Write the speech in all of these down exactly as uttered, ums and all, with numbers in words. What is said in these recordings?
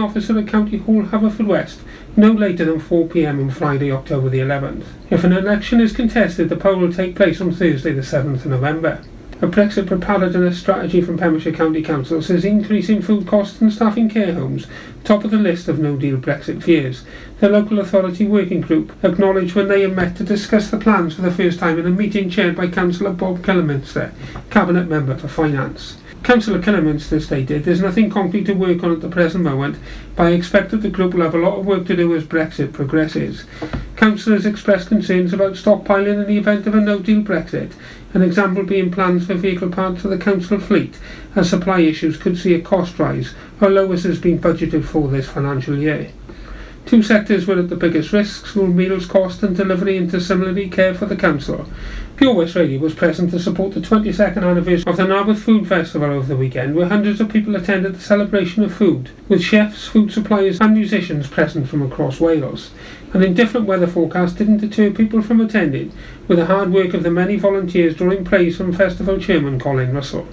officer at County Hall, Haverfordwest, no later than four p m on Friday, October the eleventh. If an election is contested, the poll will take place on Thursday, the seventh of November. A Brexit preparedness strategy from Pembrokeshire County Council says increasing food costs and staff in care homes top of the list of no-deal Brexit fears. The local authority working group acknowledged when they met to discuss the plans for the first time in a meeting chaired by Councillor Bob Killerminster, Cabinet Member for Finance. Councillor Killerminster stated, "There's nothing concrete to work on at the present moment, but I expect that the group will have a lot of work to do as Brexit progresses." Councillors expressed concerns about stockpiling in the event of a no-deal Brexit, an example being plans for vehicle parts for the council fleet, as supply issues could see a cost rise, although this has been budgeted for this financial year. Two sectors were at the biggest risk: school meals cost and delivery into similarly care for the council. Pure West Radio was present to support the twenty-second anniversary of the Narbeth Food Festival over the weekend, where hundreds of people attended the celebration of food, with chefs, food suppliers and musicians present from across Wales. An indifferent weather forecast didn't deter people from attending, with the hard work of the many volunteers drawing praise from festival chairman Colin Russell.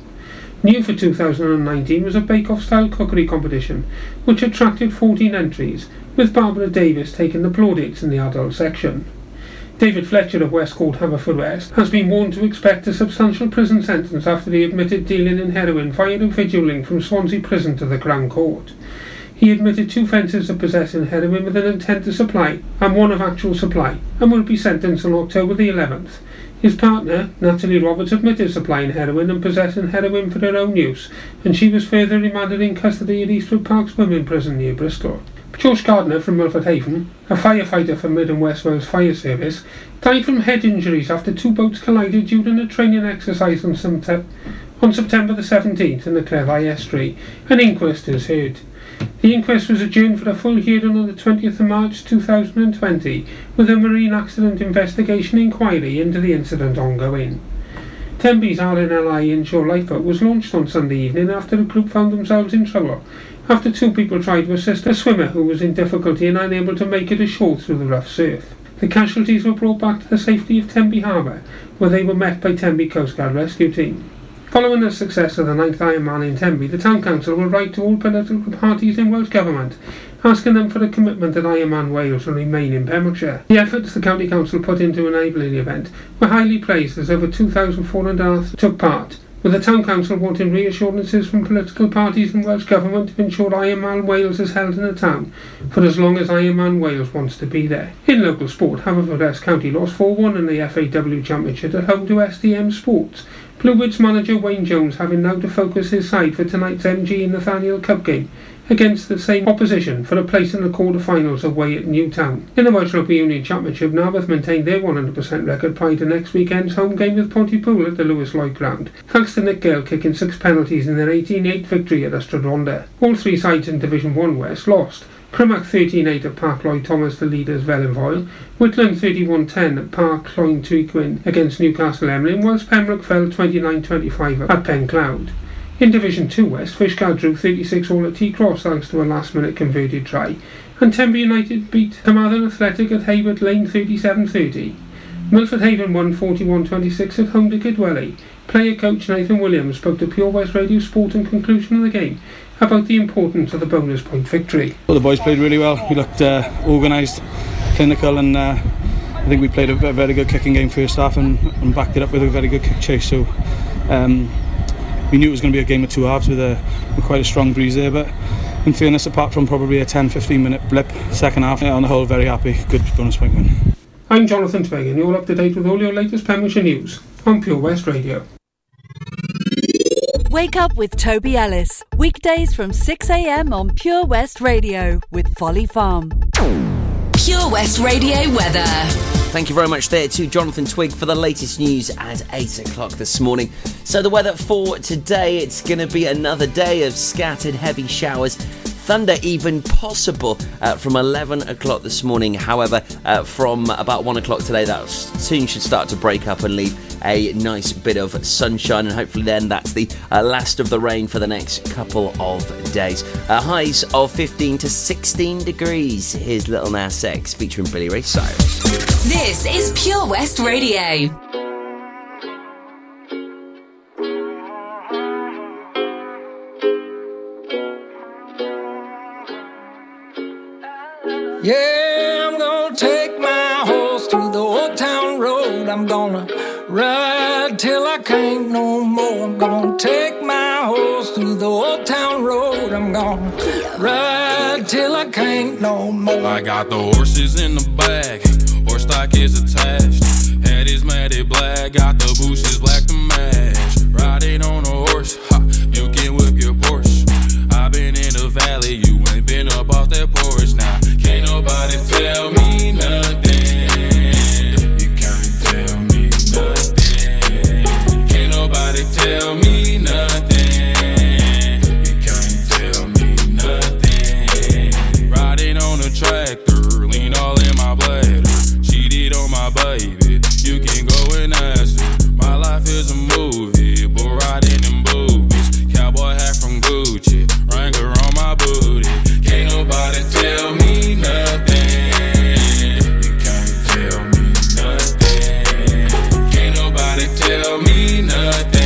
New for two thousand nineteen was a bake-off style cookery competition, which attracted fourteen entries, with Barbara Davis taking the plaudits in the adult section. David Fletcher of Westcourt, Haverfordwest, has been warned to expect a substantial prison sentence after he admitted dealing in heroin via a video link from Swansea Prison to the Crown Court. He admitted two offences of possessing heroin with an intent to supply and one of actual supply, and will be sentenced on October the eleventh. His partner, Natalie Roberts, admitted supplying heroin and possessing heroin for her own use, and she was further remanded in custody at Eastwood Parks Women Prison near Bristol. George Gardner from Milford Haven, a firefighter for Mid and West Wales Fire Service, died from head injuries after two boats collided during a training exercise on, Semte- on September the seventeenth in the Clevi Estuary. An inquest is heard. The inquest was adjourned for a full hearing on the twentieth of March two thousand twenty, with a Marine Accident Investigation Inquiry into the incident ongoing. Tenby's R N L I Inshore Lifeboat was launched on Sunday evening after the group found themselves in trouble, after two people tried to assist a swimmer who was in difficulty and unable to make it ashore through the rough surf. The casualties were brought back to the safety of Tenby Harbour, where they were met by Tenby Coast Guard Rescue Team. Following the success of the ninth Ironman in Tenby, the Town Council will write to all political parties in Welsh Government, asking them for a commitment that Ironman Wales will remain in Pembrokeshire. The efforts the County Council put into enabling the event were highly praised, as over two thousand four hundred artists took part, with the Town Council wanting reassurances from political parties and Welsh Government to ensure Ironman Wales is held in the town for as long as Ironman Wales wants to be there. In local sport, Haverfordwest County lost four one in the F A W Championship at home to S D M Sports, Bluewood's manager Wayne Jones having now to focus his side for tonight's M G Nathaniel Cup game against the same opposition for a place in the quarter-finals away at Newtown. In the Welsh Rugby Union Championship, Narbeth maintained their one hundred percent record prior to next weekend's home game with Pontypool at the Lewis Lloyd Ground, thanks to Nick Gale kicking six penalties in their eighteen eight victory at Estradronda. All three sides in Division one West lost. Crummack thirteen eight at Park Lloyd Thomas, the leaders Velenvoil, Whitland thirty-one ten at Park Lloyd Tweequin against Newcastle Emlyn, whilst Pembroke fell twenty-nine twenty-five at Pencloud. In Division two West, Fishguard drew thirty-six all at T-Cross thanks to a last-minute converted try, and Tenby United beat Carmarthen Athletic at Hayward Lane thirty-seven thirty. Milford Haven won forty-one twenty-six at home to Kidwelly. Player coach Nathan Williams spoke to Pure West Radio Sport in conclusion of the game about the importance of the bonus point victory. Well, the boys played really well. We looked uh, organised, clinical, and uh, I think we played a very good kicking game first half and, and backed it up with a very good kick chase. So. Um, We knew it was going to be a game of two halves with, a, with quite a strong breeze there, but in fairness, apart from probably a ten to fifteen minute blip second half, on the whole, very happy. Good bonus point win. I'm Jonathan Twigg, and you're up to date with all your latest Pembrokeshire news on Pure West Radio. Wake up with Toby Ellis, weekdays from six a m on Pure West Radio with Folly Farm. Pure West Radio weather. Thank you very much there to Jonathan Twigg for the latest news at eight o'clock this morning. So the weather for today, it's going to be another day of scattered heavy showers. Thunder even possible uh, from eleven o'clock this morning. However, uh, from about one o'clock today, that soon should start to break up and leave a nice bit of sunshine. And hopefully then that's the uh, last of the rain for the next couple of days. Uh, highs of fifteen to sixteen degrees. Here's Little Nas X featuring Billy Ray Cyrus. This is Pure West Radio. Yeah, I'm gonna take my horse to the old town road. I'm gonna ride till I can't no more. I'm gonna take my horse to the old town road. I'm gonna ride till I can't no more. I got the horses in the bag, horse stock is attached. Head is matted black, got the bushes black to match. Riding on a horse, ha, you can whip your Porsche. I've been in the valley, you ain't been up off that porch. Now, nah, can't nobody tell me nothing. You can't tell me nothing. Can't nobody tell me nothing. You can't tell me nothing. Riding on a tractor, lean all in my bladder. Cheated on my baby, you can go and ask her. My life is a movie, bull riding in boobies. Cowboy hat from Gucci, Wrangler on my booty. Can't nobody tell me nothing. You can't tell me nothing. Can't nobody tell me nothing.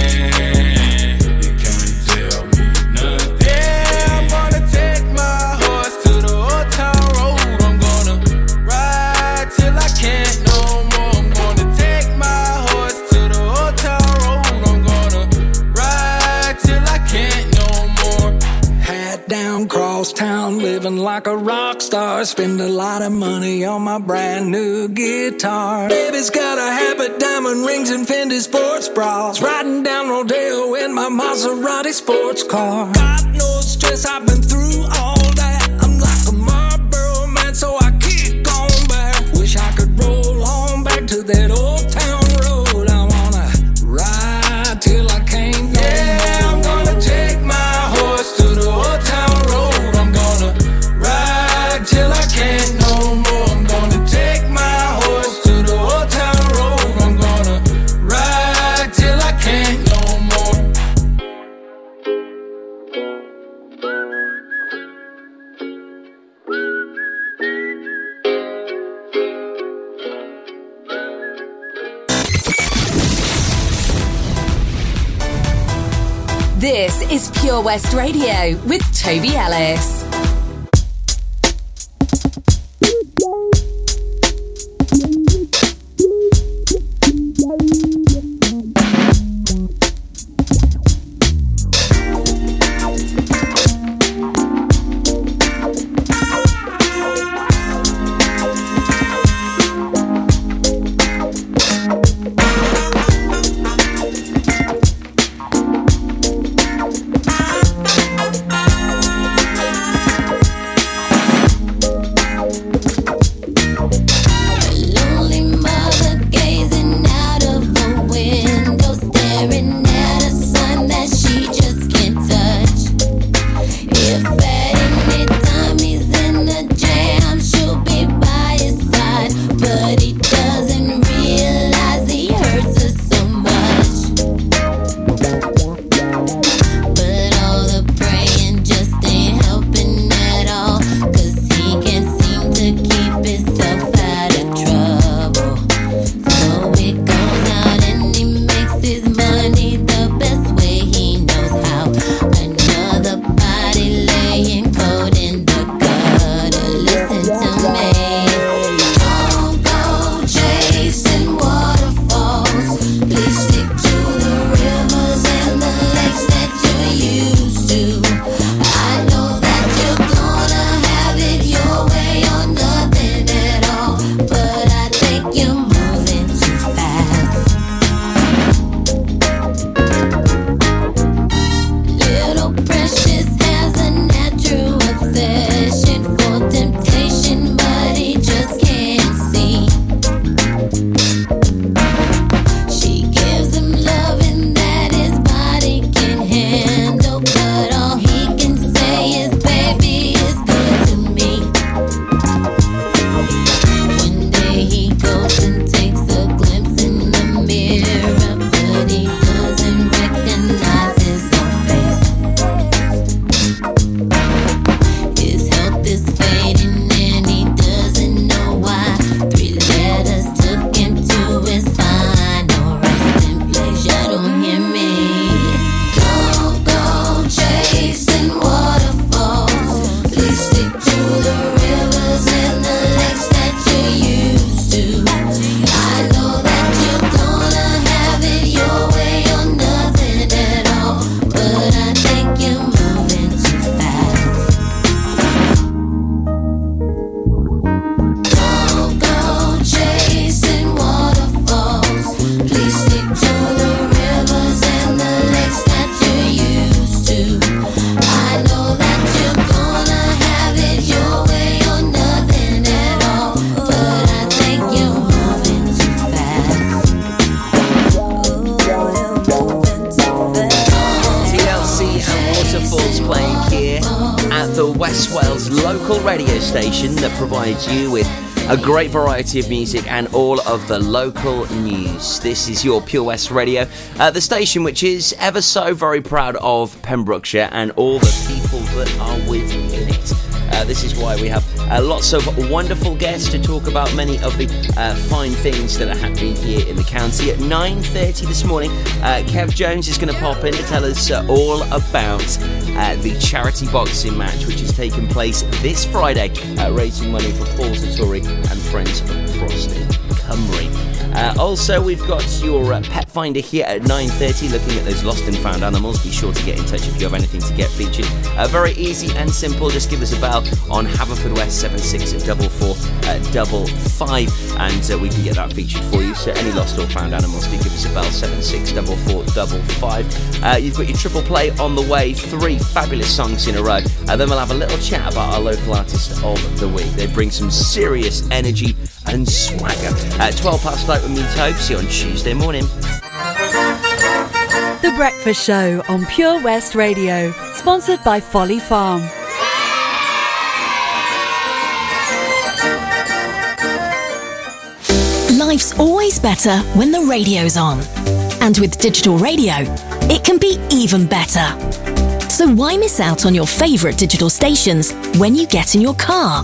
You can't tell me nothing. Yeah, I'm gonna take my horse to the old town road. I'm gonna ride till I can't no more. I'm gonna take my horse to the old town road. I'm gonna ride till I can't no more. Hat down, cross town, living like a rock star. Spend a lot of money on my brand new guitar. Baby's got a habit, diamond rings and Fendi sports bras. Riding down Rodeo in my Maserati sports car. God knows stress, I've been through all that. I'm like a Marlboro man, so I kick on back. Wish I could roll on back to that old town road. I wanna ride till I can't no Yeah, I'm gonna take my horse to the old town road. I'm gonna ride till I can't no more. I'm gonna take my horse to the old town road. I'm gonna ride till I can't no more. This is Pure West Radio with Toby Ellis. local radio station that provides you with a great variety of music and all of the local news. This is your Pure West Radio, uh, the station which is ever so very proud of Pembrokeshire and all the people that are within it. Uh, this is why we have uh, lots of wonderful guests to talk about many of the uh, fine things that are happening here in the county. At nine thirty this morning, uh, Kev Jones is going to pop in to tell us uh, all about uh, the charity boxing match, which is taking place this Friday, uh, raising money for Paul Satori and friends across the Cymru. Uh, also, we've got your uh, pet finder here at nine thirty, looking at those lost and found animals. Be sure to get in touch if you have anything to get featured. Uh, very easy and simple. Just give us a bell on Haverfordwest seven six four four five five, and uh, we can get that featured for you. So any lost or found animals, do give us a bell, seven six four four five five. Uh, you've got your triple play on the way, three fabulous songs in a row. Uh, then we'll have a little chat about our local artist of the week. They bring some serious energy and swagger. At twelve past eight with me, Toby. See you on Tuesday morning. The Breakfast Show on Pure West Radio, sponsored by Folly Farm. Life's always better when the radio's on. And with digital radio, it can be even better. So why miss out on your favourite digital stations when you get in your car?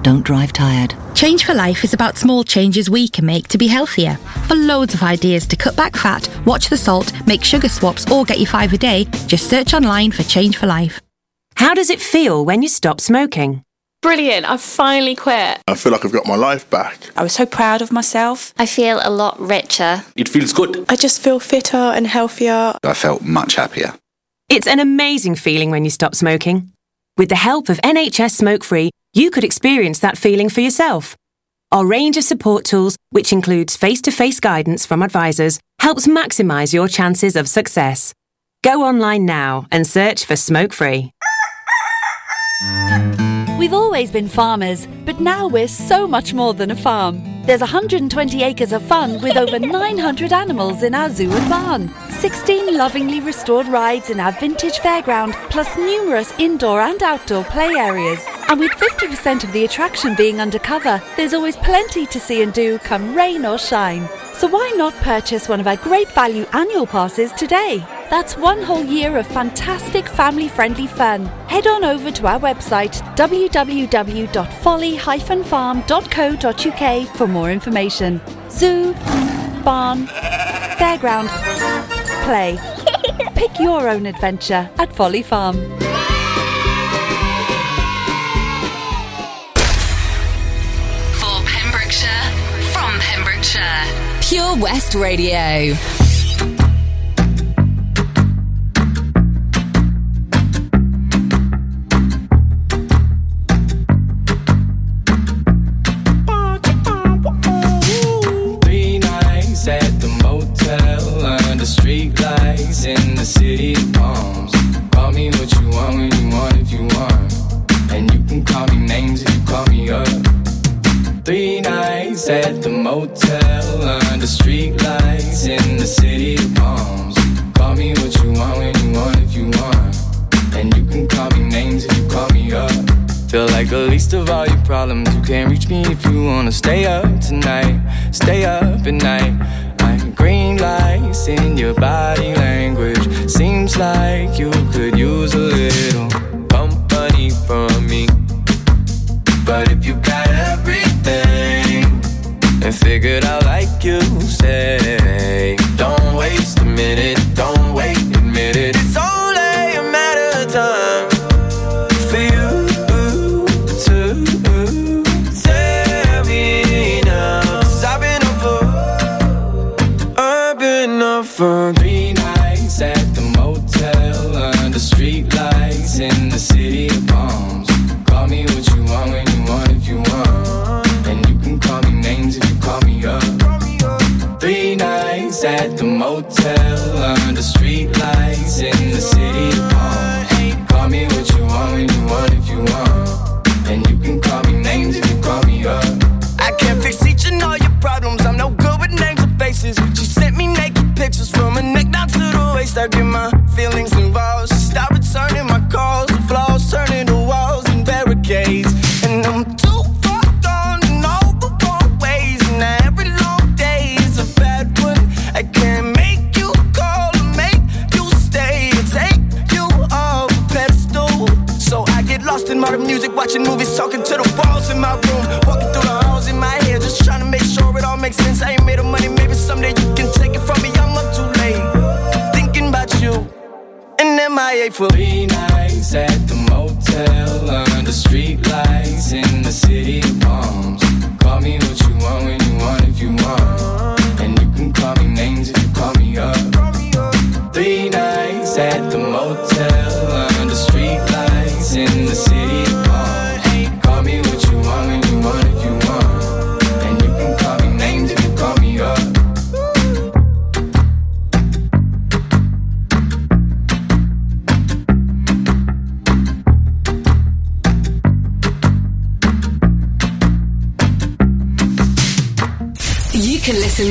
Don't drive tired. Change for Life is about small changes we can make to be healthier. For loads of ideas to cut back fat, watch the salt, make sugar swaps, or get your five a day, just search online for Change for Life. How does it feel when you stop smoking? Brilliant, I've finally quit. I feel like I've got my life back. I was so proud of myself. I feel a lot richer. It feels good. I just feel fitter and healthier. I felt much happier. It's an amazing feeling when you stop smoking. With the help of N H S Smoke Free, you could experience that feeling for yourself. Our range of support tools, which includes face-to-face guidance from advisors, helps maximise your chances of success. Go online now and search for Smoke Free. We've always been farmers, but now we're so much more than a farm. There's one hundred twenty acres of fun with over nine hundred animals in our zoo and barn, sixteen lovingly restored rides in our vintage fairground, plus numerous indoor and outdoor play areas. And with fifty percent of the attraction being undercover, there's always plenty to see and do, come rain or shine. So why not purchase one of our great value annual passes today? That's one whole year of fantastic family-friendly fun. Head on over to our website w w w dot folly dash farm dot co dot u k for more information. Zoo, barn, fairground, play. Pick your own adventure at Folly Farm. Pure West Radio. Three nights at the motel under street lights in the city of palms. Call me what you want when you want if you want, and you can call me names if you call me up. Three nights at the motel under street lights in the city of palms. Call me what you want when you want if you want, and you can call me names if you call me up. Feel like the least of all your problems. You can't reach me if you wanna stay up tonight. Stay up at night. Like green lights in your body language. Seems like you could use a little company from me. But if you got everything and figured out like you say. Don't waste a minute, don't wait a minute. It's only a matter of time for you to tell me now. 'Cause I've been up for, I've been up for three nights at the motel under street lights in the city of palms. Call me what you want when you want if you want. At the motel under street lights in the city of palms. Call me what you want when you want if you want. And you can call me names if you call me up. I can't fix each and all your problems. I'm no good with names or faces. She sent me naked pictures from her neck down to the waist. I get my feelings involved. She stopped returning my calls. The flaws turning to walls and barricades. And I'm too far gone in all the wrong ways. And I I can't make you call or make you stay or take you off a pedestal. So I get lost in modern music, watching movies, talking to the walls in my room, walking through the halls in my head, just trying to make sure it all makes sense. I ain't made of money, maybe someday you can take it from me. I'm up too late, thinking about you, and M I A for three nights at the motel under street lights in the city of palms. Call me what you want when you want if you want. Call me names if you call me up. Three nights at the motel under street lights in the city of palms. Call me what you want when you want if you want. And you can call me names if you call me up. You can listen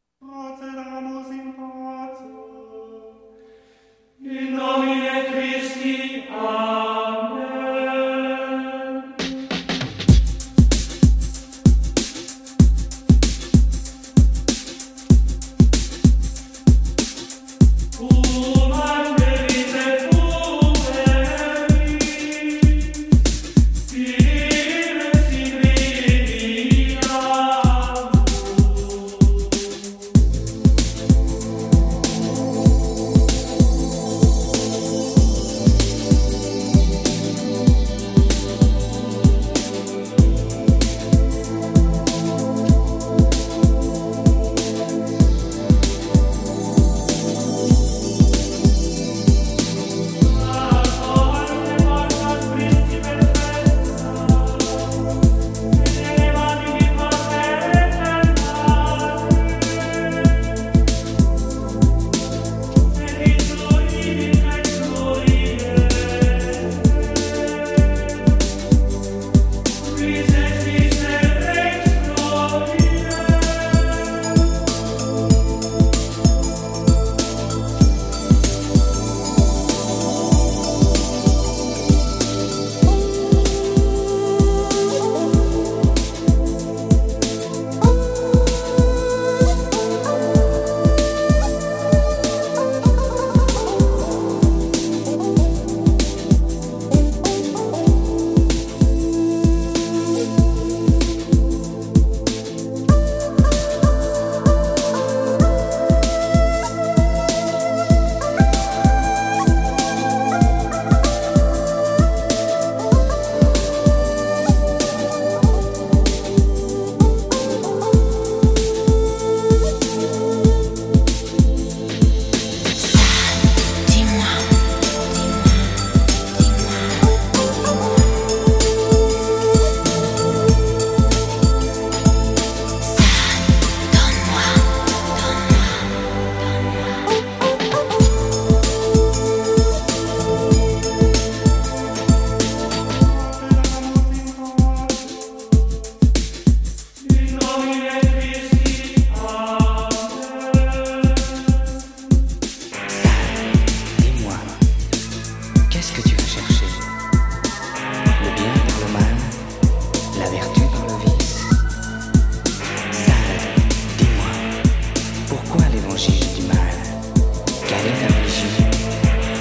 Quelle est ta religion?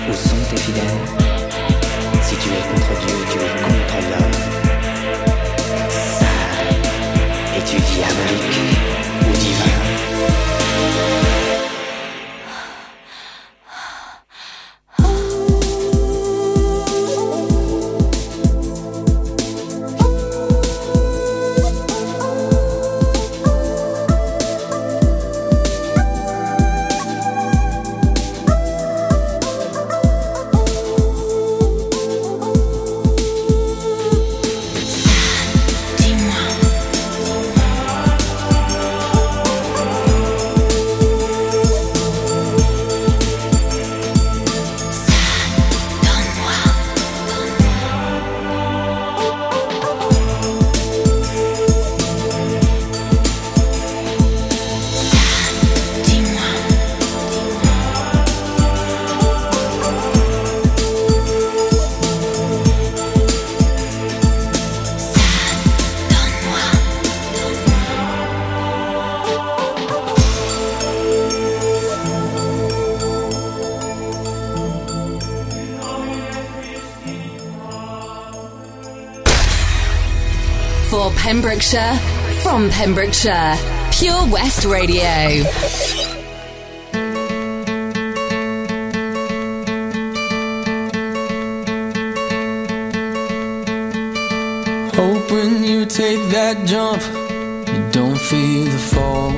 Où sont tes fidèles? Si tu es contre Dieu, tu es contre l'homme. Sale, es-tu diabolique ou divin? Pembrokeshire, from Pembrokeshire, Pure West Radio. Hope when you take that jump, you don't feel the fall.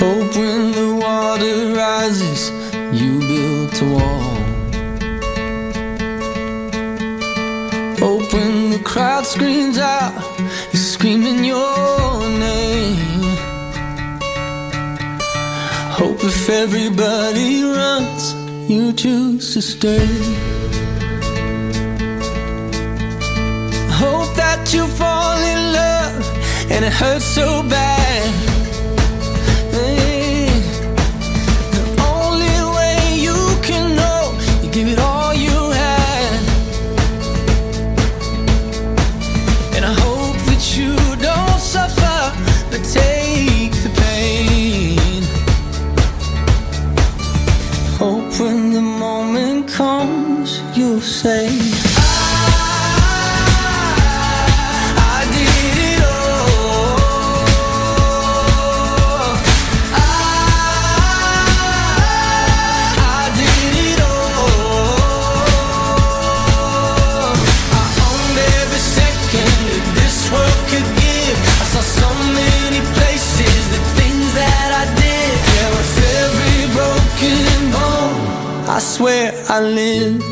Hope when the water rises, you build a wall. When the crowd screams out, you're screaming your name. Hope if everybody runs, you choose to stay. Hope that you fall in love and it hurts so bad. Hey. The only way you can know, you give it all. Take the pain. Hope when the moment comes, you'll say, I swear I lived.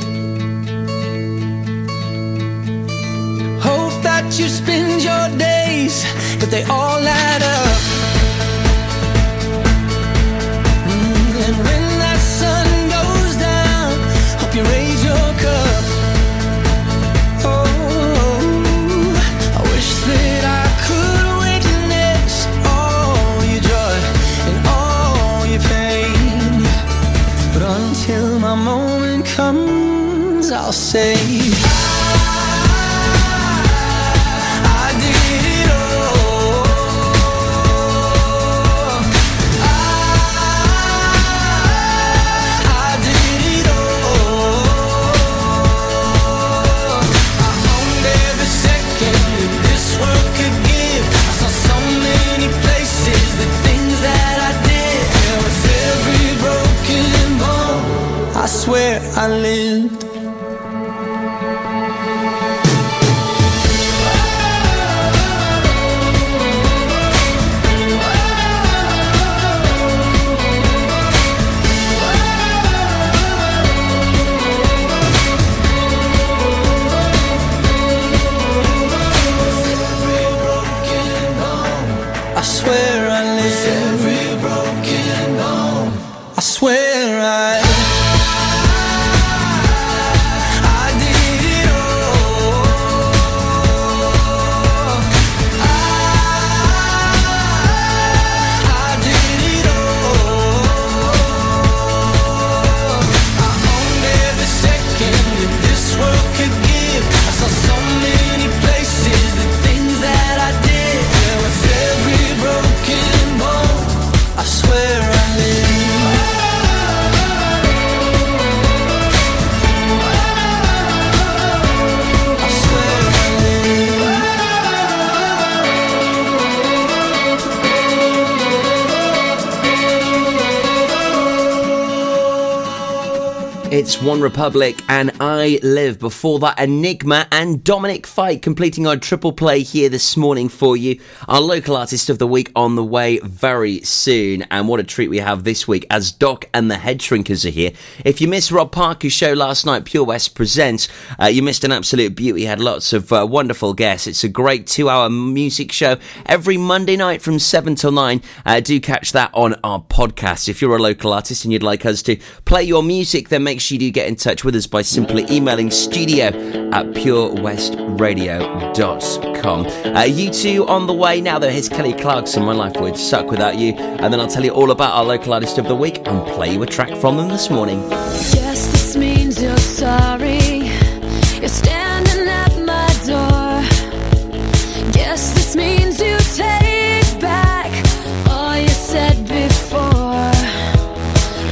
Hope that you spend your days, but they all add up. And when that sun goes down, hope you raise your cup. Oh, I wish that I could witness all your joy and all your pain, but until the moment comes, I'll say where I lived. I swear I One Republic and I Live. Before that, Enigma and Dominic Fike completing our triple play here this morning for you. Our local artist of the week on the way very soon. And what a treat we have this week as Doc and the Head Shrinkers are here. If you missed Rob Parker's show last night, Pure West Presents, uh, you missed an absolute beauty. He had lots of uh, wonderful guests. It's a great two-hour music show every Monday night from seven till nine. Uh, do catch that on our podcast. If you're a local artist and you'd like us to play your music, then make sure you do get in touch with us by simply emailing studio at purewestradio dot com. Uh, you two on the way now, though. Here's Kelly Clarkson, My Life Would Suck Without You. And then I'll tell you all about our local artist of the week and play you a track from them this morning. Yes, this means you're sorry. You're standing at my door. Yes, this means you take back all you said before.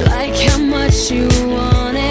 Like how much you wanted.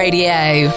Radio.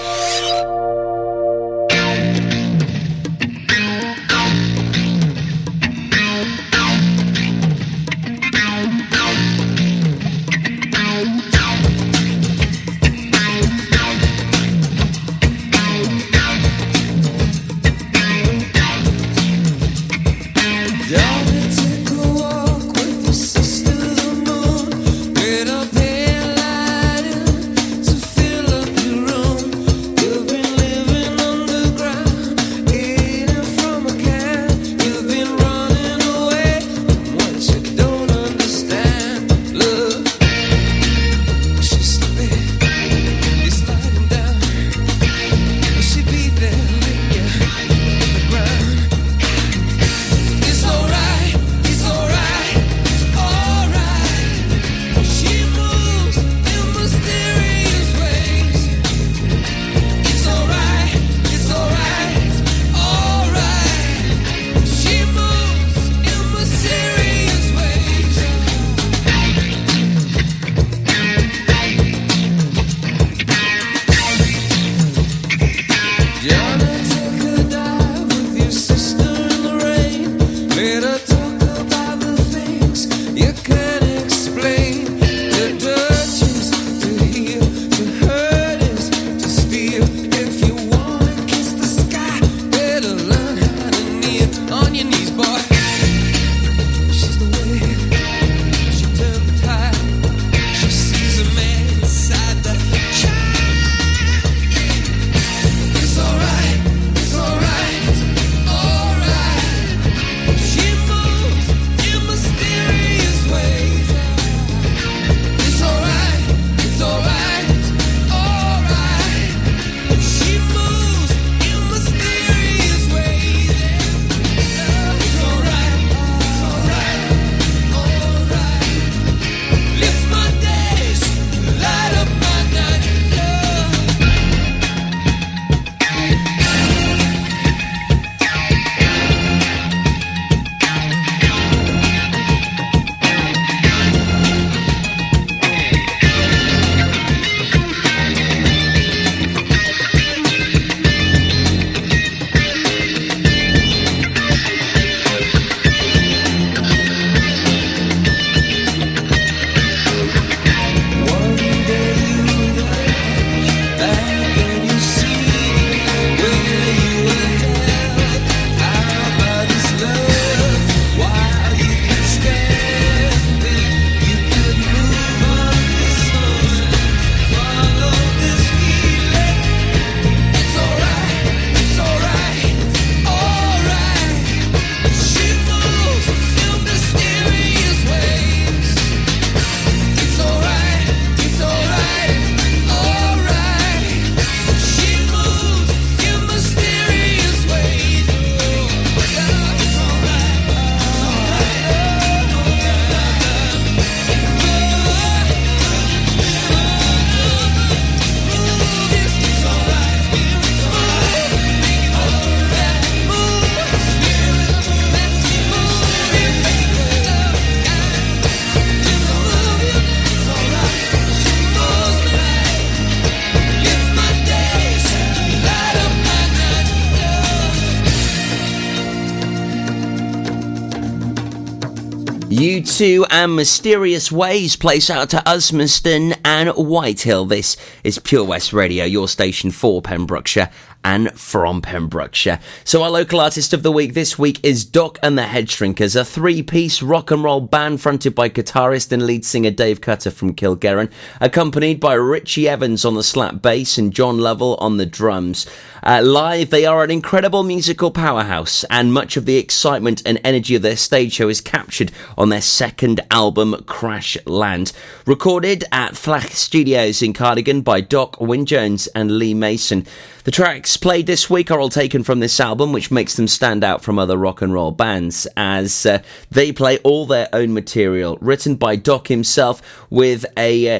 U two and Mysterious Ways place out to Usmaston and Whitehill. This is Pure West Radio, your station for Pembrokeshire and from Pembrokeshire. So our local artist of the week this week is Doc and the Head Shrinkers, a three-piece rock and roll band fronted by guitarist and lead singer Dave Cutter from Kilgerran, accompanied by Richie Evans on the slap bass and John Lovell on the drums. Uh, live, they are an incredible musical powerhouse, and much of the excitement and energy of their stage show is captured on their second album, Crash Land. Recorded at Flach Studios in Cardigan by Doc, Wayne Jones and Lee Mason. The tracks played this week are all taken from this album, which makes them stand out from other rock and roll bands, as uh, they play all their own material, written by Doc himself, with a uh,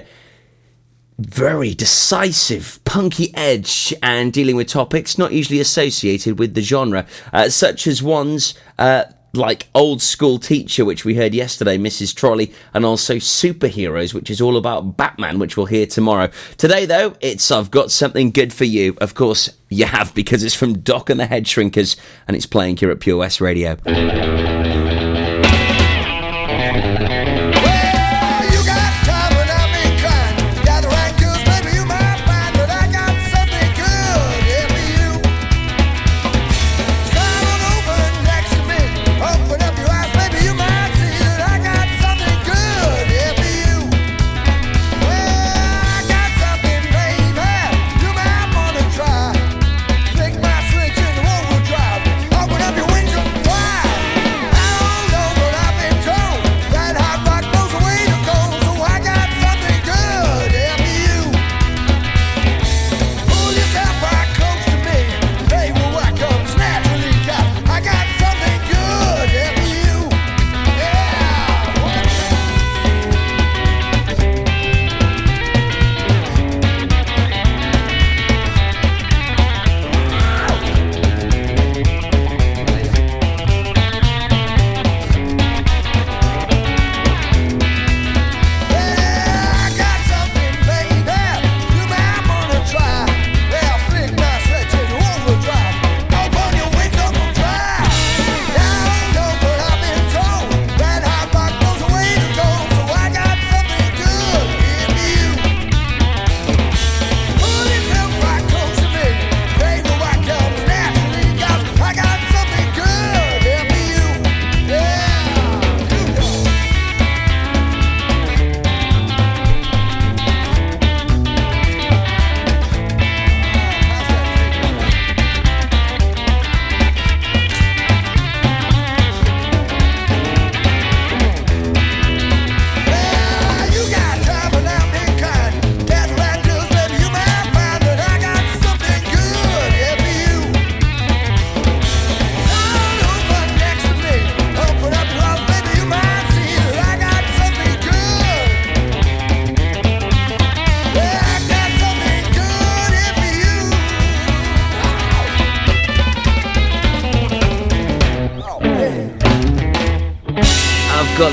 very decisive, punky edge, and dealing with topics not usually associated with the genre, uh, such as ones... Uh, like Old School Teacher, which we heard yesterday, Missus Trolley, and also Superheroes, which is all about Batman, which we'll hear tomorrow. Today, though, it's I've Got Something Good For You. Of course, you have, because it's from Doc and the Head Shrinkers, and it's playing here at Pure West Radio.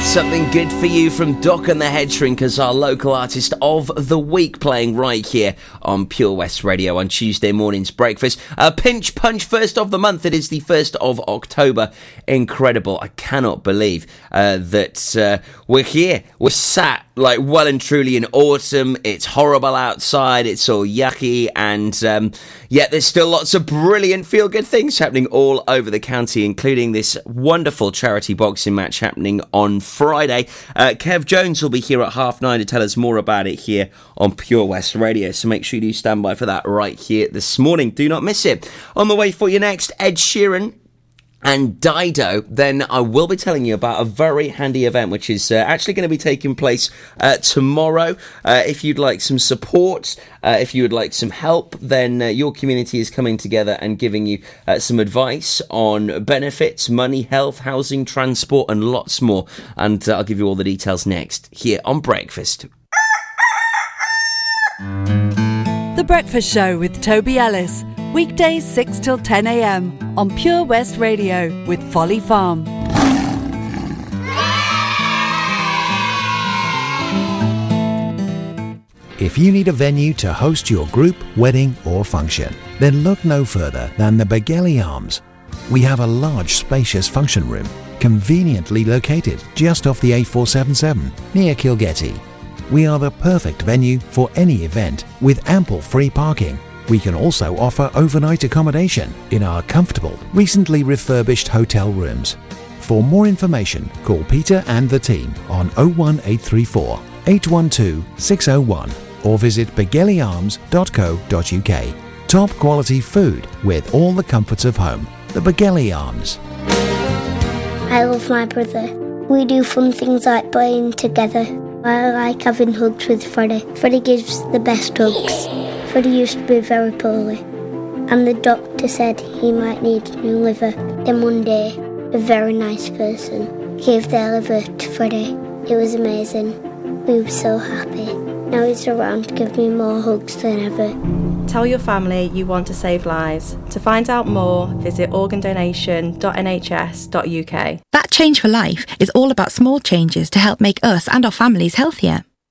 Something good for you from Doc and the Head Shrinkers, our local artist of the week, playing right here on Pure West Radio on Tuesday morning's breakfast. A pinch punch first of the month. It is the first of October. Incredible. I cannot believe uh, that uh, we're here. We're sat like well and truly in autumn. It's horrible outside. It's all yucky. And um, yet there's still lots of brilliant feel-good things happening all over the county, including this wonderful charity boxing match happening on Friday. Friday. Uh, Kev Jones will be here at half nine to tell us more about it here on Pure West Radio, so make sure you do stand by for that right here this morning. Do not miss it. On the way for you next, Ed Sheeran and Dido. Then I will be telling you about a very handy event which is uh, actually going to be taking place uh, tomorrow. Uh, if you'd like some support, uh, if you would like some help, then uh, your community is coming together and giving you uh, some advice on benefits, money, health, housing, transport, and lots more. And uh, I'll give you all the details next here on Breakfast. The Breakfast Show with Toby Ellis. Weekdays six till ten a.m. on Pure West Radio with Folly Farm. If you need a venue to host your group, wedding or function, then look no further than the Begelly Arms. We have a large, spacious function room conveniently located just off the A four seventy-seven near Kilgetty. We are the perfect venue for any event with ample free parking. We can also offer overnight accommodation in our comfortable, recently refurbished hotel rooms. For more information, call Peter and the team on oh one eight three four, eight one two, six oh one or visit begelly arms dot co dot uk. Top quality food with all the comforts of home. The Begelly Arms. I love my brother. We do fun things like playing together. I like having hugs with Freddie. Freddie gives the best hugs. Freddie used to be very poorly, and the doctor said he might need a new liver. Then one day, a very nice person gave their liver to Freddie. It was amazing. We were so happy. Now he's around to give me more hugs than ever. Tell your family you want to save lives. To find out more, visit organ donation dot n h s dot u k. That Change for Life is all about small changes to help make us and our families healthier.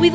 We've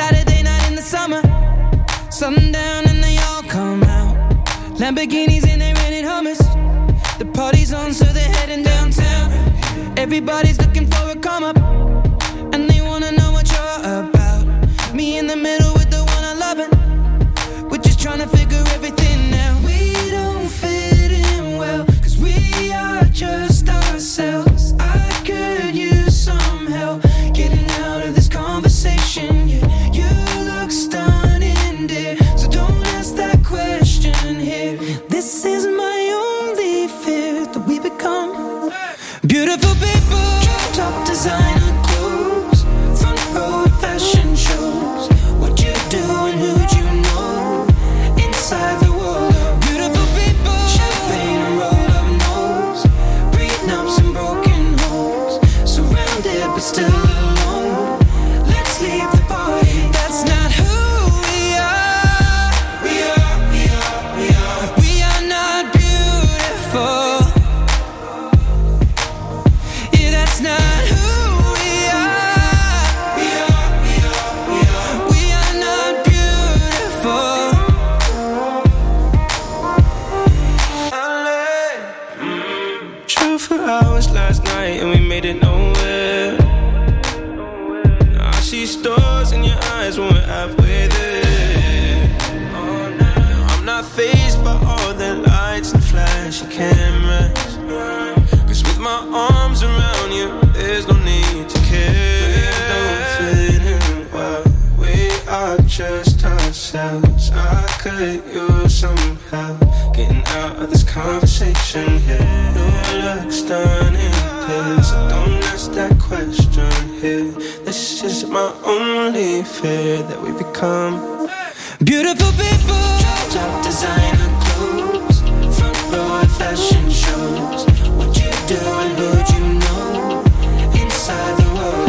Saturday night in the summer, sundown and they all come out. Lamborghinis and they rented Hummers. The party's on, so they're heading downtown. Everybody's looking for a come up, and they wanna know what you're about. Me in the middle with the one I love it. We're just trying to figure everything out. We don't fit in well, cause we are just ourselves. I could use some help getting out of this conversation. This is my only fear, that we become beautiful people. Top designer clothes, front row fashion shows. What you do and who'd you know inside the world of beautiful people. Champagne and rolled up nose, prenups and broken homes, surrounded but still alone. Let's leave the party. That's not who we are. We are, we are, we are. I could use some help getting out of this conversation here. No looks done in this, don't ask that question here. This is my only fear, that we become beautiful people. Top designer clothes, front row fashion shows. What you do and who'd you know inside the world.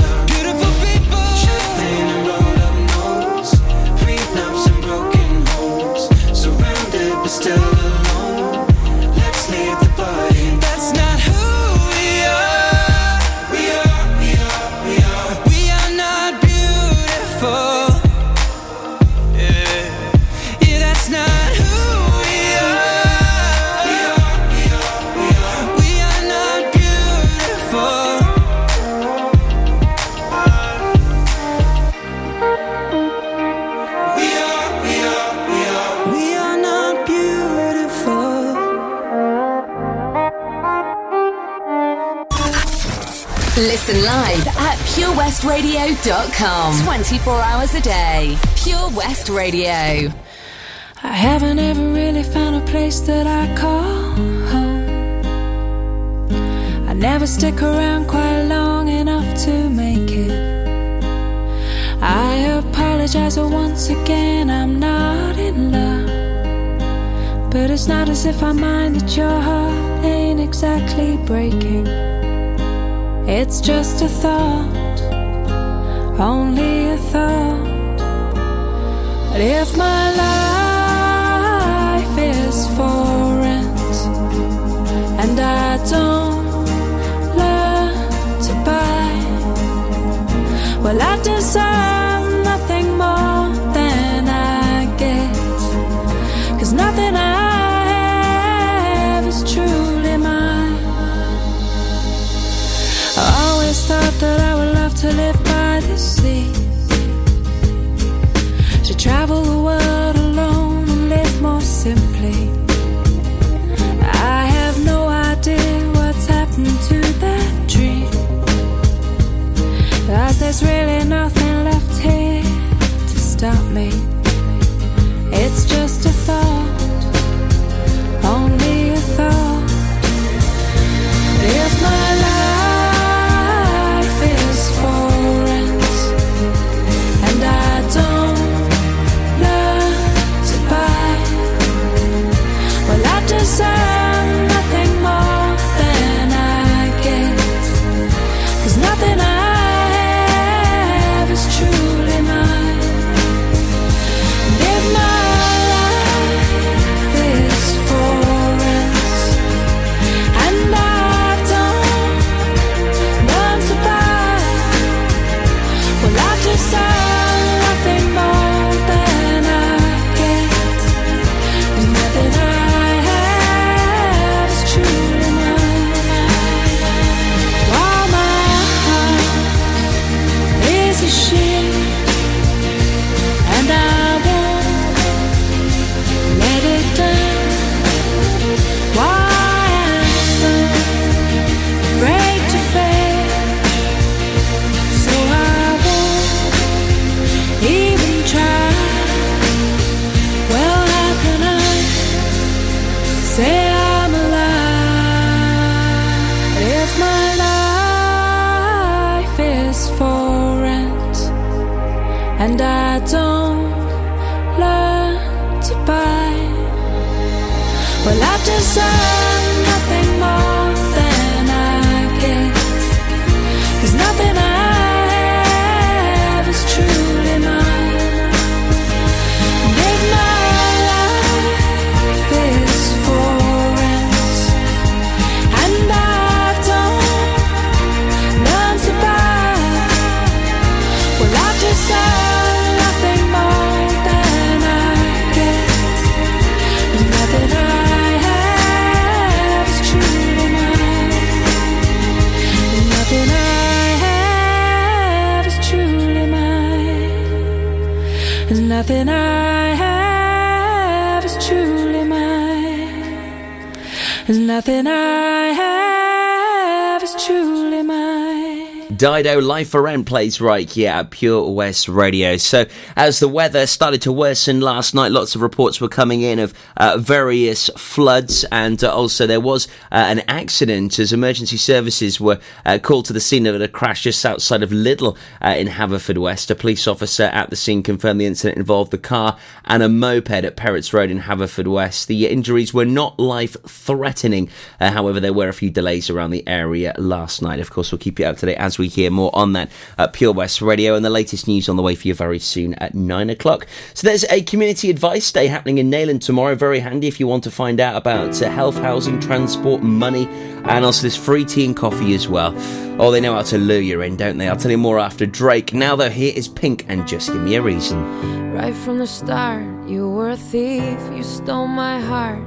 Listen live at pure west radio dot com. twenty-four hours a day. Pure West Radio. I haven't ever really found a place that I call home. I never stick around quite long enough to make it. I apologize once again, I'm not in love. But it's not as if I mind that your heart ain't exactly breaking. It's just a thought, only a thought. But if my life is for rent and I don't learn to buy, well, I deserve nothing more than I get, 'cause nothing I have is truly mine. I always thought that I would love to live by the sea, to travel the world alone, more simply. I have no idea what's happened to that dream, 'cause there's really nothing left here to stop me. It's just a thought, only a thought. If my life is for rent and I don't deserve nothing more than I get, 'cause nothing I have is truly mine. And if my life is for rent and I don't learn to buy, well, I deserve nothing more than I get, 'cause nothing I and I don't learn to buy, well, I deserve nothing more than I get, 'cause nothing I have is truly mine. And if my life is for rent and I don't learn to buy, well, I deserve nothing I have is truly mine. There's nothing I have is truly mine. Dido, Life for Rent, plays right here at Pure West Radio. So, as the weather started to worsen last night, lots of reports were coming in of uh, various floods, and uh, also there was uh, an accident as emergency services were uh, called to the scene of a crash just outside of Lidl uh, in Haverfordwest. A police officer at the scene confirmed the incident involved the car and a moped at Perrots Road in Haverfordwest. The injuries were not life-threatening. Uh, however, there were a few delays around the area last night. Of course, we'll keep you up to date as we hear more on that at Pure West Radio, and the latest news on the way for you very soon at nine o'clock. So there's a community advice day happening in Neyland tomorrow. Very handy if you want to find out about uh, health, housing, transport, money, and also this free tea and coffee as well. Oh, they know how to lure you in, don't they? I'll tell you more after Drake. Now, though, here is Pink and Just Give Me a Reason. Right from the start, you were a thief, you stole my heart,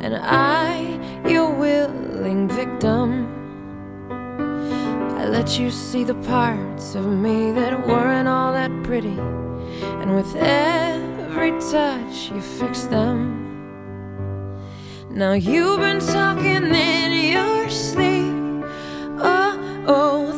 and I, your willing victim. I let you see the parts of me that weren't all that pretty, and with every touch you fixed them. Now you've been talking in your sleep. Oh, oh,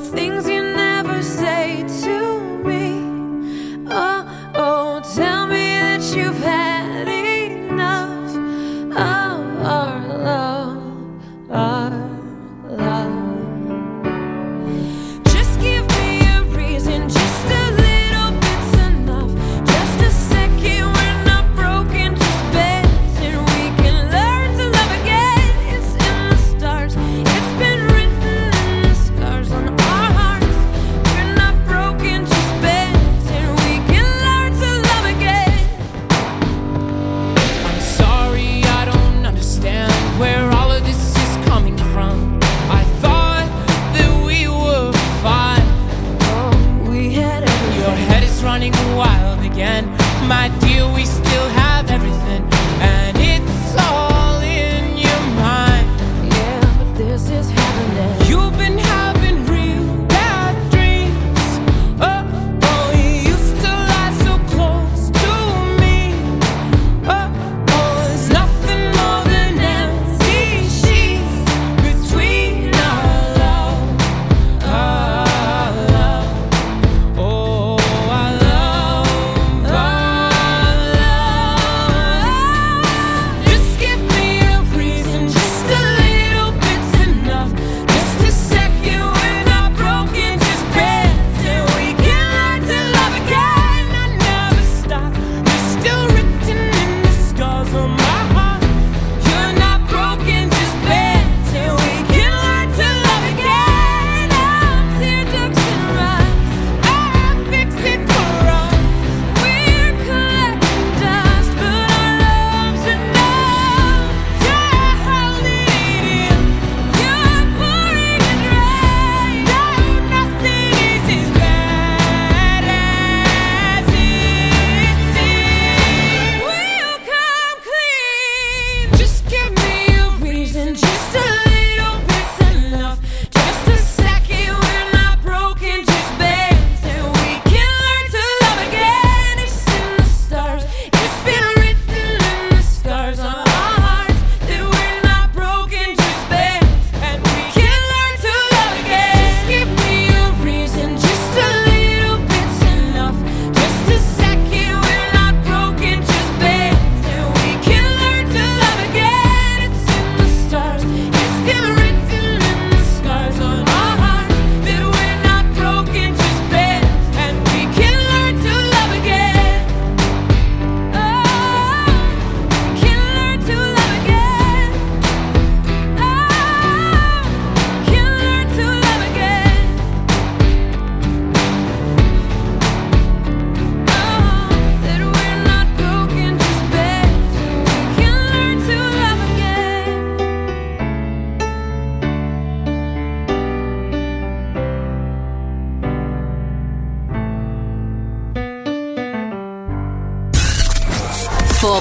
For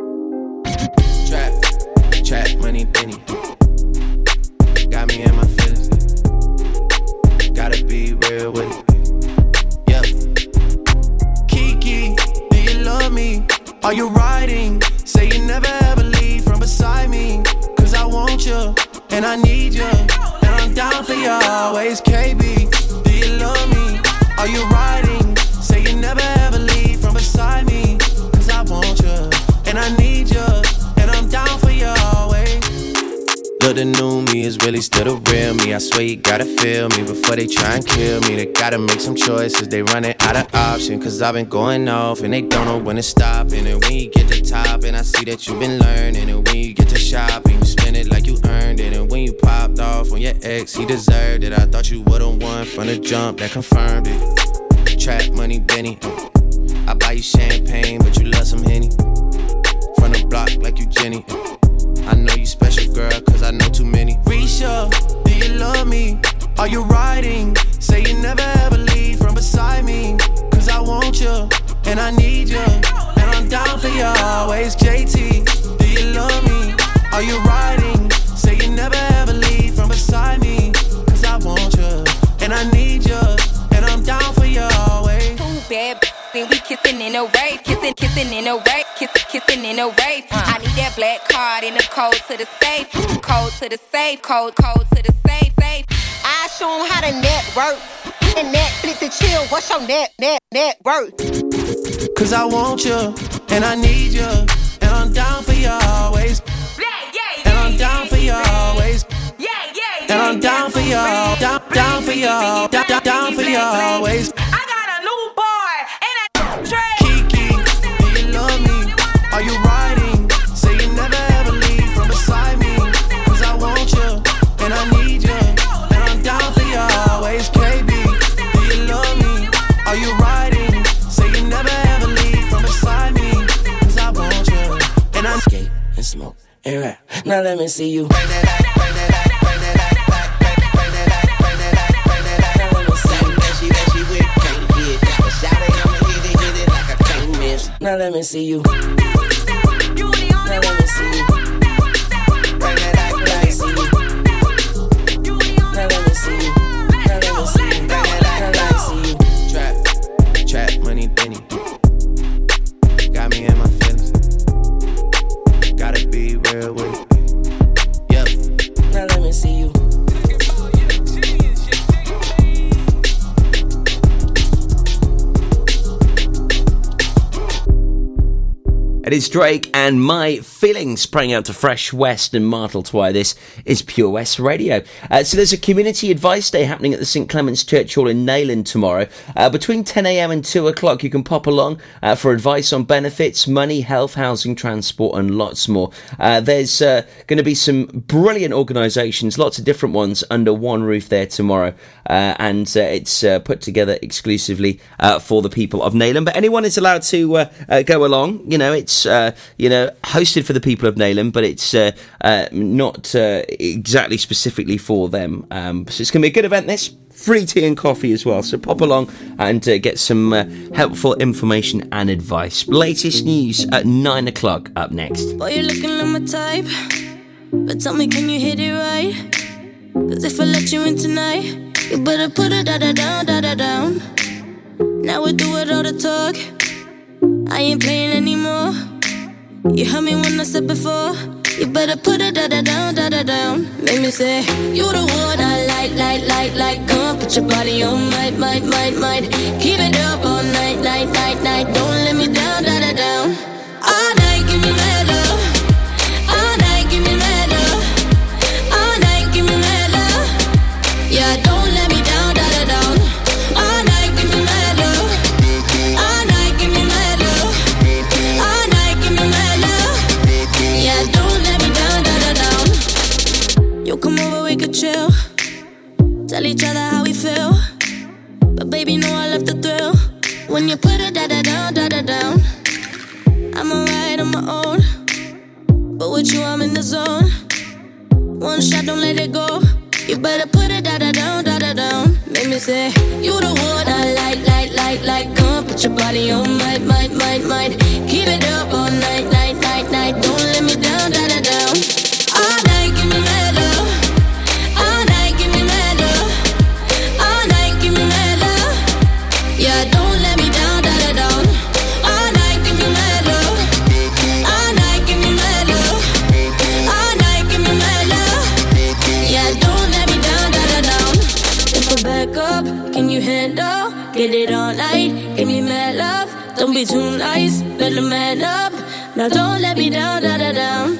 Trap, trap, money, penny. Got me in my feelings. Gotta be real with it. Yep. Kiki, do you love me? Are you riding? Say you never ever leave from beside me. Cause I want you, and I need you. And I'm down for you always, K B. Love me, are you riding? Say you never ever leave from beside me. Cause I want you, and I need you, and I'm down for you always. Look, the new me is really still the real me. I swear you gotta feel me before they try and kill me. They gotta make some choices, they running out of options. Cause I've been going off, and they don't know when to stop. And when you get to top, and I see that you've been learning. And when you get to shopping, you spend it like you earned it. And when you popped off on your ex, he deserved it. I thought you would've won from the jump, that confirmed it. Trap money, Benny. I buy you champagne, but you love some Henny. From the block like you Jenny. I know you special, girl, cause I know too many. Risha, do you love me? Are you riding? Say you never ever leave from beside me. Cause I want you, and I need you, and I'm down for you always. J T, do you love me? Are you riding? Say you never ever leave from beside me. Cause I want you, and I need you, and I'm down for you always. Too bad, then we kissing in a wave. Kissing, kissing in a wave. Kissing, kissing in a wave. I need that black card in the code to the safe. Code to the safe. Code, code to the safe. Safe. I show them how to network. And Netflix and chill. What's your net, net, net worth? Cause I want you, and I need you, and I'm down for you always. I'm down for you always. Yeah, yeah, yeah. And I'm down for you, down, down for you, down, down for you always. I got a new boy and a tray. Kiki, do you love me? Are you riding? Say you never ever leave from beside me. Cause I want you, and I need you, and I'm down for you always. K B, do you love me? Are you riding? Say you never ever leave from beside me. Cause I want you, and I skate and smoke. Hey, right. Now let me see you. Bring that back, bring that back, bring that back, bring that back, bring that back, bring that back. Now let me see you. That she, that she with can't get that. But shout it, I'ma hit it, hit it like I can't miss. Now let me see you. Now let me see you. Bring that back, let me see you. Now let me see you. Now let me see you. Bring that back, let me see you. Trap, trap, money, penny. Got me in my feelings. Gotta be real with it. Yep. Now let me see you. It is Drake and My Feelings sprang out to Fresh West and Martel Twire. This is Pure West Radio. Uh, so there's a community advice day happening at the Saint Clement's Church Hall in Neyland tomorrow. Uh, between ten a.m. and two o'clock, you can pop along uh, for advice on benefits, money, health, housing, transport and lots more. Uh, there's uh, going to be some brilliant organisations, lots of different ones under one roof there tomorrow. Uh, and uh, it's uh, put together exclusively uh, for the people of Neyland. But anyone is allowed to uh, uh, go along, you know, it's Uh, you know, hosted for the people of Neyland, but it's uh, uh, not uh, exactly specifically for them. Um, so it's going to be a good event. This free tea and coffee as well. So pop along and uh, get some uh, helpful information and advice. Latest news at nine o'clock. Up next. Boy, you're looking like my type, but tell me, can you hit it right? Because if I let you in tonight, you better put it da da down, da da down. Now we do it all the talk. I ain't playing anymore. You heard me when I said before. You better put it da da down, da da down. Make me say, you the one I like, like, like, like. Come on, put your body on, might, might, might, might. Keep it up all night, night, night, night. Don't let me down, da da down. All night, give me metal. All night, give me metal. All night, give me metal. Yeah, don't let me down, da da down. All night, give me metal. All night, give me metal. You come over, we could chill. Tell each other how we feel. But baby, know I love the thrill. When you put it da-da-down, da-da-down. I'm alright on my own. But with you, I'm in the zone. One shot, don't let it go. You better put it da-da-down, da-da-down. Make me me say you the one I like, like, like, like. Come put your body on mine, mine, mine, mine. Keep it up all night, night, night, night. Don't let me down, da, da, down. All night, give me mad love. All night, give me mad love. All night, give me mad love. Yeah, don't let me down, da, da, down. All night, give me mad love. All night, give me mad love. All night, give me mad love. Yeah, don't let me down, da, da, down. If I back up, can you handle? Get it all night, give me mad love. Don't be too nice, let the man up. Now don't let me down, da da down.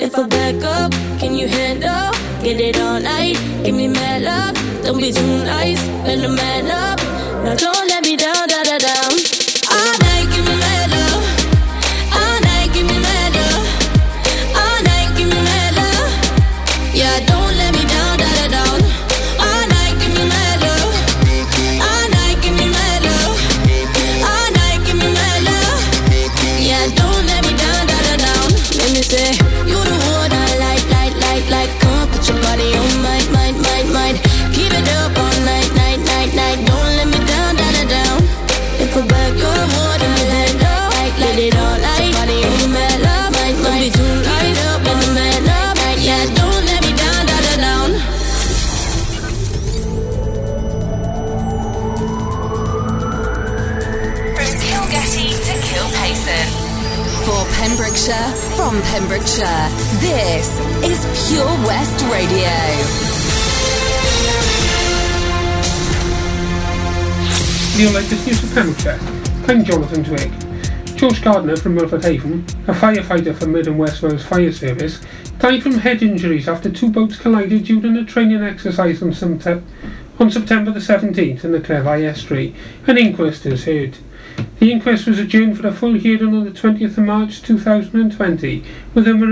If I back up, can you handle? Get it all night, give me mad love. Don't be too nice, let the man up. Now don't let me down, da da down. All night, give me mad love. All night, give me mad love. All night, give me mad love. Yeah, don't let me down, da da down. All night, give me mad love. All night, give me mad love. All night, give me mad love. Yeah, don't let me down, da da down. Let me say, you the one I like, like, like, like. Come put your body on mine, mine, mine, mine. Keep it up all night, night, night, night. Don't let me down, da da down. If I back your word in your hand, like, let it all light. Body on your man, love, mine, mine. Be too nice, up in the man, love. Yeah, don't let me down, da da down. From Kilgetty to Kilpayson. For Pembrokeshire, from Pembrokeshire, this is Pure West Radio. Your latest news for Pembrokeshire. I'm Jonathan Twigg. George Gardner from Milford Haven, a firefighter for Mid and West Wales Fire Service, died from head injuries after two boats collided during a training exercise on, Sept- on September the seventeenth in the Clevi Estuary. An inquest is heard. The inquest was adjourned for a full hearing on the twentieth of March two thousand twenty, with a